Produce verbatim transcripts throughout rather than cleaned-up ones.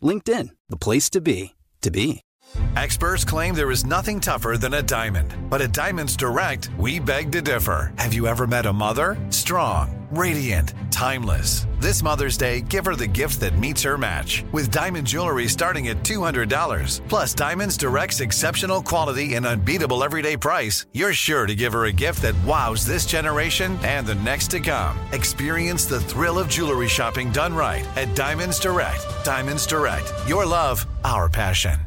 LinkedIn, the place to be, to be. Experts claim there is nothing tougher than a diamond. But at Diamonds Direct, we beg to differ. Have you ever met a mother? Strong, radiant, timeless. This Mother's Day, give her the gift that meets her match. With diamond jewelry starting at two hundred dollars, plus Diamonds Direct's exceptional quality and unbeatable everyday price, you're sure to give her a gift that wows this generation and the next to come. Experience the thrill of jewelry shopping done right at Diamonds Direct. Diamonds Direct. Your love, our passion.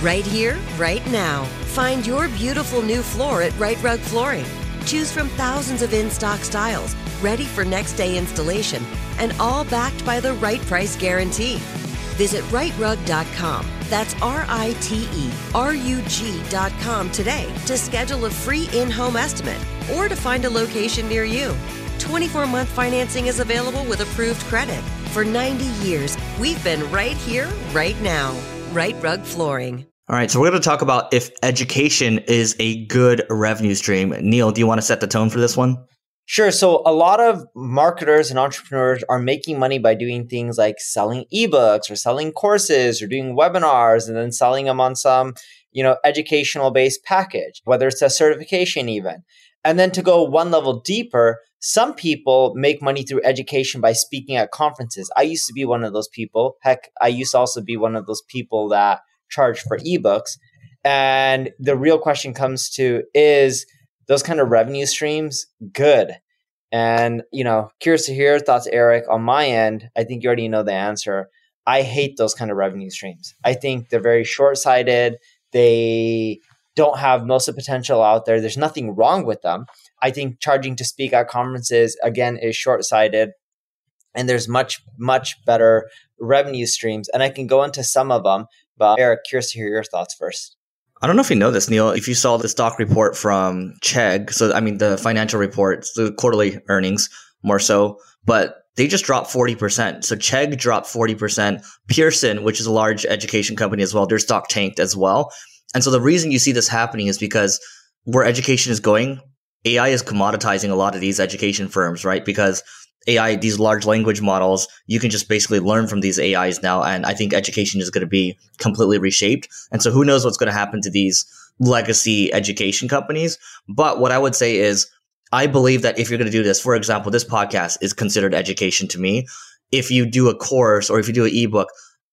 Right here, right now. Find your beautiful new floor at Right Rug Flooring. Choose from thousands of in-stock styles, ready for next day installation, and all backed by the right price guarantee. Visit right rug dot com. That's R I T E R U G dot com today to schedule a free in-home estimate or to find a location near you. twenty-four month financing is available with approved credit. For ninety years, we've been right here, right now. Right Rug Flooring. All right, so we're going to talk about if education is a good revenue stream. Neil, do you want to set the tone for this one? Sure. So a lot of marketers and entrepreneurs are making money by doing things like selling ebooks or selling courses or doing webinars and then selling them on some, you know, educational-based package, whether it's a certification even. And then to go one level deeper, some people make money through education by speaking at conferences. I used to be one of those people. Heck, I used to also be one of those people that charge for ebooks. And the real question comes to, is those kind of revenue streams good? And, you know, curious to hear your thoughts, Eric, on my end. I think you already know the answer. I hate those kind of revenue streams. I think they're very short-sighted. They don't have most of the potential out there. There's nothing wrong with them. I think charging to speak at conferences, again, is short-sighted, and there's much, much better revenue streams. And I can go into some of them, but Eric, curious to hear your thoughts first. I don't know if you know this, Neil, if you saw the stock report from Chegg. So, I mean, the financial report, the quarterly earnings more so, but they just dropped forty percent. So Chegg dropped forty percent. Pearson, which is a large education company as well, their stock tanked as well. And so the reason you see this happening is because where education is going, A I is commoditizing a lot of these education firms, right? Because A I, these large language models, you can just basically learn from these A Is now. And I think education is going to be completely reshaped. And so who knows what's going to happen to these legacy education companies. But what I would say is, I believe that if you're going to do this, for example, this podcast is considered education to me. If you do a course or if you do an ebook,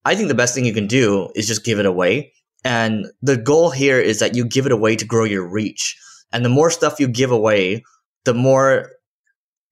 I think the best thing you can do is just give it away. And the goal here is that you give it away to grow your reach. And the more stuff you give away, the more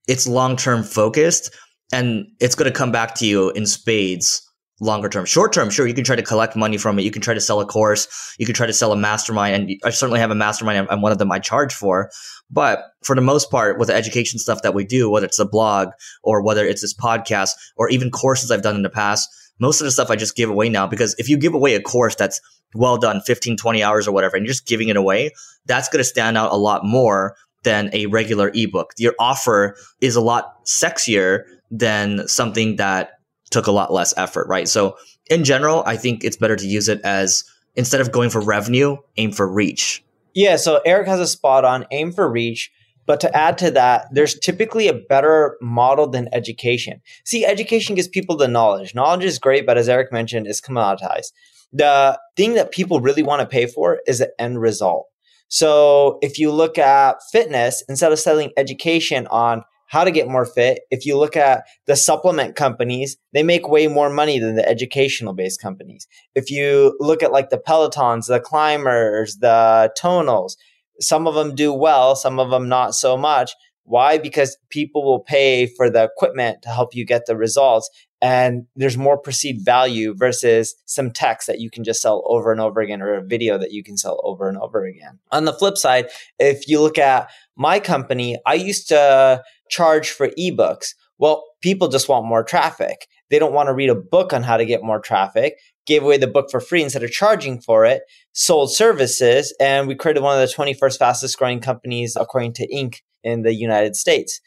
it's long-term focused, and it's going to come back to you in spades longer term. Short term, sure, you can try to collect money from it. You can try to sell a course. You can try to sell a mastermind. And I certainly have a mastermind. I'm one of them I charge for. But for the most part, with the education stuff that we do, whether it's a blog or whether it's this podcast or even courses I've done in the past, most of the stuff I just give away now, because if you give away a course that's well done, fifteen, twenty hours or whatever, and you're just giving it away, that's going to stand out a lot more than a regular ebook. Your offer is a lot sexier than something that took a lot less effort, right? So in general, I think it's better to use it as, instead of going for revenue, aim for reach. Yeah, so Eric has a spot on, aim for reach. But to add to that, there's typically a better model than education. See, education gives people the knowledge. Knowledge is great, but as Eric mentioned, it's commoditized. The thing that people really want to pay for is the end result. So if you look at fitness, instead of selling education on how to get more fit. If you look at the supplement companies, they make way more money than the educational based companies. If you look at like the Pelotons, the Climbers, the Tonals, some of them do well, some of them not so much. Why? Because people will pay for the equipment to help you get the results. And there's more perceived value versus some text that you can just sell over and over again, or a video that you can sell over and over again. On the flip side, if you look at my company, I used to charge for ebooks. Well, people just want more traffic. They don't want to read a book on how to get more traffic. Gave away the book for free instead of charging for it, sold services, and we created one of the twenty-first fastest growing companies according to Incorporated in the United States.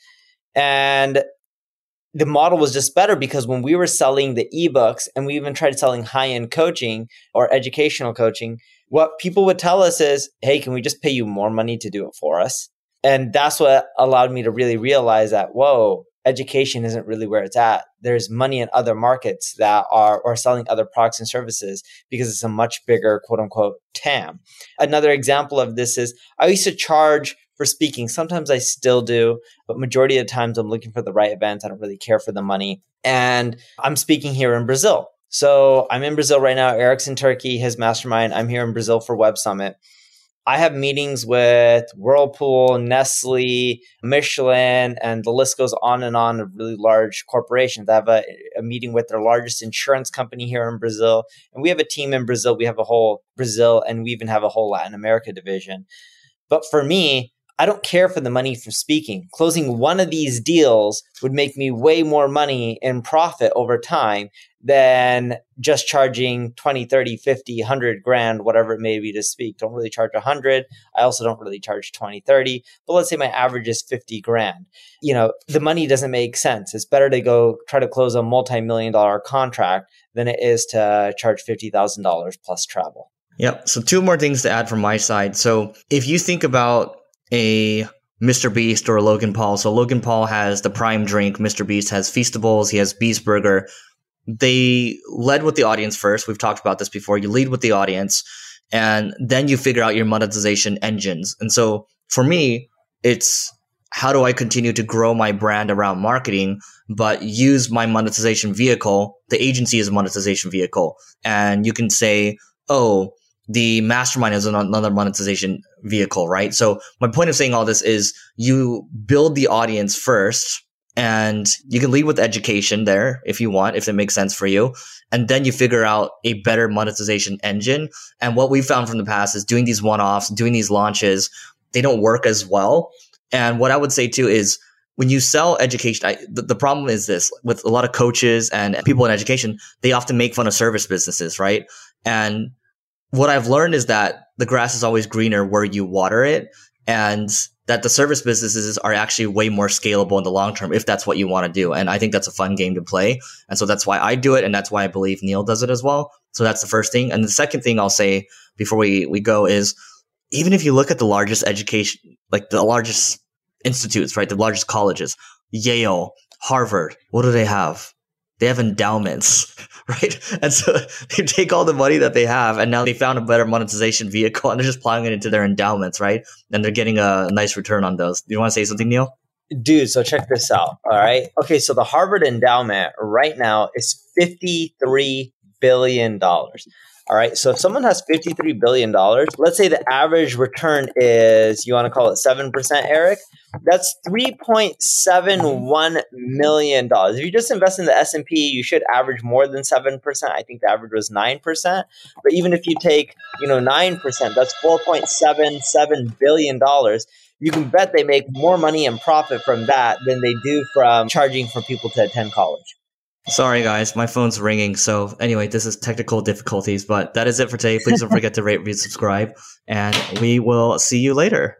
And the model was just better because when we were selling the ebooks, and we even tried selling high-end coaching or educational coaching, what people would tell us is, hey, can we just pay you more money to do it for us? And that's what allowed me to really realize that, whoa, education isn't really where it's at. There's money in other markets that are or selling other products and services because it's a much bigger, quote unquote, T A M. Another example of this is I used to charge for speaking. Sometimes I still do, but majority of the times I'm looking for the right events. I don't really care for the money. And I'm speaking here in Brazil. So I'm in Brazil right now. Eric's in Turkey, his mastermind. I'm here in Brazil for Web Summit. I have meetings with Whirlpool, Nestle, Michelin, and the list goes on and on of really large corporations. I have a, a meeting with their largest insurance company here in Brazil. And we have a team in Brazil. We have a whole Brazil, and we even have a whole Latin America division. But for me, I don't care for the money for speaking. Closing one of these deals would make me way more money in profit over time than just charging twenty, thirty, fifty, one hundred grand, whatever it may be to speak. Don't really charge one hundred. I also don't really charge twenty, thirty, but let's say my average is fifty grand. You know, the money doesn't make sense. It's better to go try to close a multi-million dollar contract than it is to charge fifty thousand dollars plus travel. Yep. So two more things to add from my side. So if you think about a MrBeast or a Logan Paul. So Logan Paul has the Prime drink. MrBeast has Feastables. He has Beast Burger. They led with the audience first. We've talked about this before. You lead with the audience, and then you figure out your monetization engines. And so for me, it's how do I continue to grow my brand around marketing, but use my monetization vehicle? The agency is a monetization vehicle. And you can say, oh, the mastermind is another monetization vehicle, right? So my point of saying all this is you build the audience first, and you can lead with education there if you want, if it makes sense for you. And then you figure out a better monetization engine. And what we found from the past is doing these one-offs, doing these launches, they don't work as well. And what I would say too is when you sell education, I, the, the problem is this with a lot of coaches and people in education, they often make fun of service businesses, right? And what I've learned is that the grass is always greener where you water it, and that the service businesses are actually way more scalable in the long term if that's what you want to do. And I think that's a fun game to play. And so that's why I do it. And that's why I believe Neil does it as well. So that's the first thing. And the second thing I'll say before we, we go is even if you look at the largest education, like the largest institutes, right? The largest colleges, Yale, Harvard, what do they have? They have endowments, right? And so they take all the money that they have, and now they found a better monetization vehicle, and they're just plowing it into their endowments, right? And they're getting a nice return on those. You want to say something, Neil? Dude, so check this out, all right? Okay, so the Harvard endowment right now is fifty-three billion dollars, all right? So if someone has fifty-three billion dollars, let's say the average return is, you want to call it seven percent, Eric? That's three point seven one million dollars. If you just invest in the S and P, you should average more than seven percent. I think the average was nine percent. But even if you take, you know, nine percent, that's four point seven seven billion dollars. You can bet they make more money and profit from that than they do from charging for people to attend college. Sorry, guys. My phone's ringing. So anyway, this is technical difficulties, but that is it for today. Please don't forget to rate, review, subscribe, and we will see you later.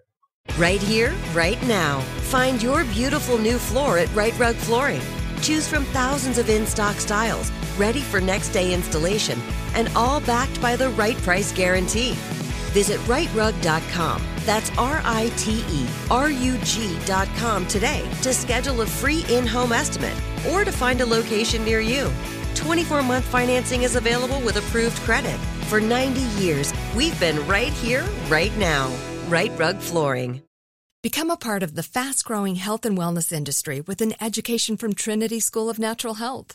Right here, right now. Find your beautiful new floor at Right Rug Flooring. Choose from thousands of in-stock styles, ready for next day installation, and all backed by the right price guarantee. Visit right rug dot com. That's R I T E R U G dot com today to schedule a free in-home estimate or to find a location near you. twenty-four month financing is available with approved credit. For ninety years, we've been right here, right now. Right Rug Flooring. Become a part of the fast-growing health and wellness industry with an education from Trinity School of Natural Health.